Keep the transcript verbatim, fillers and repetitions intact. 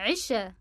عشاء.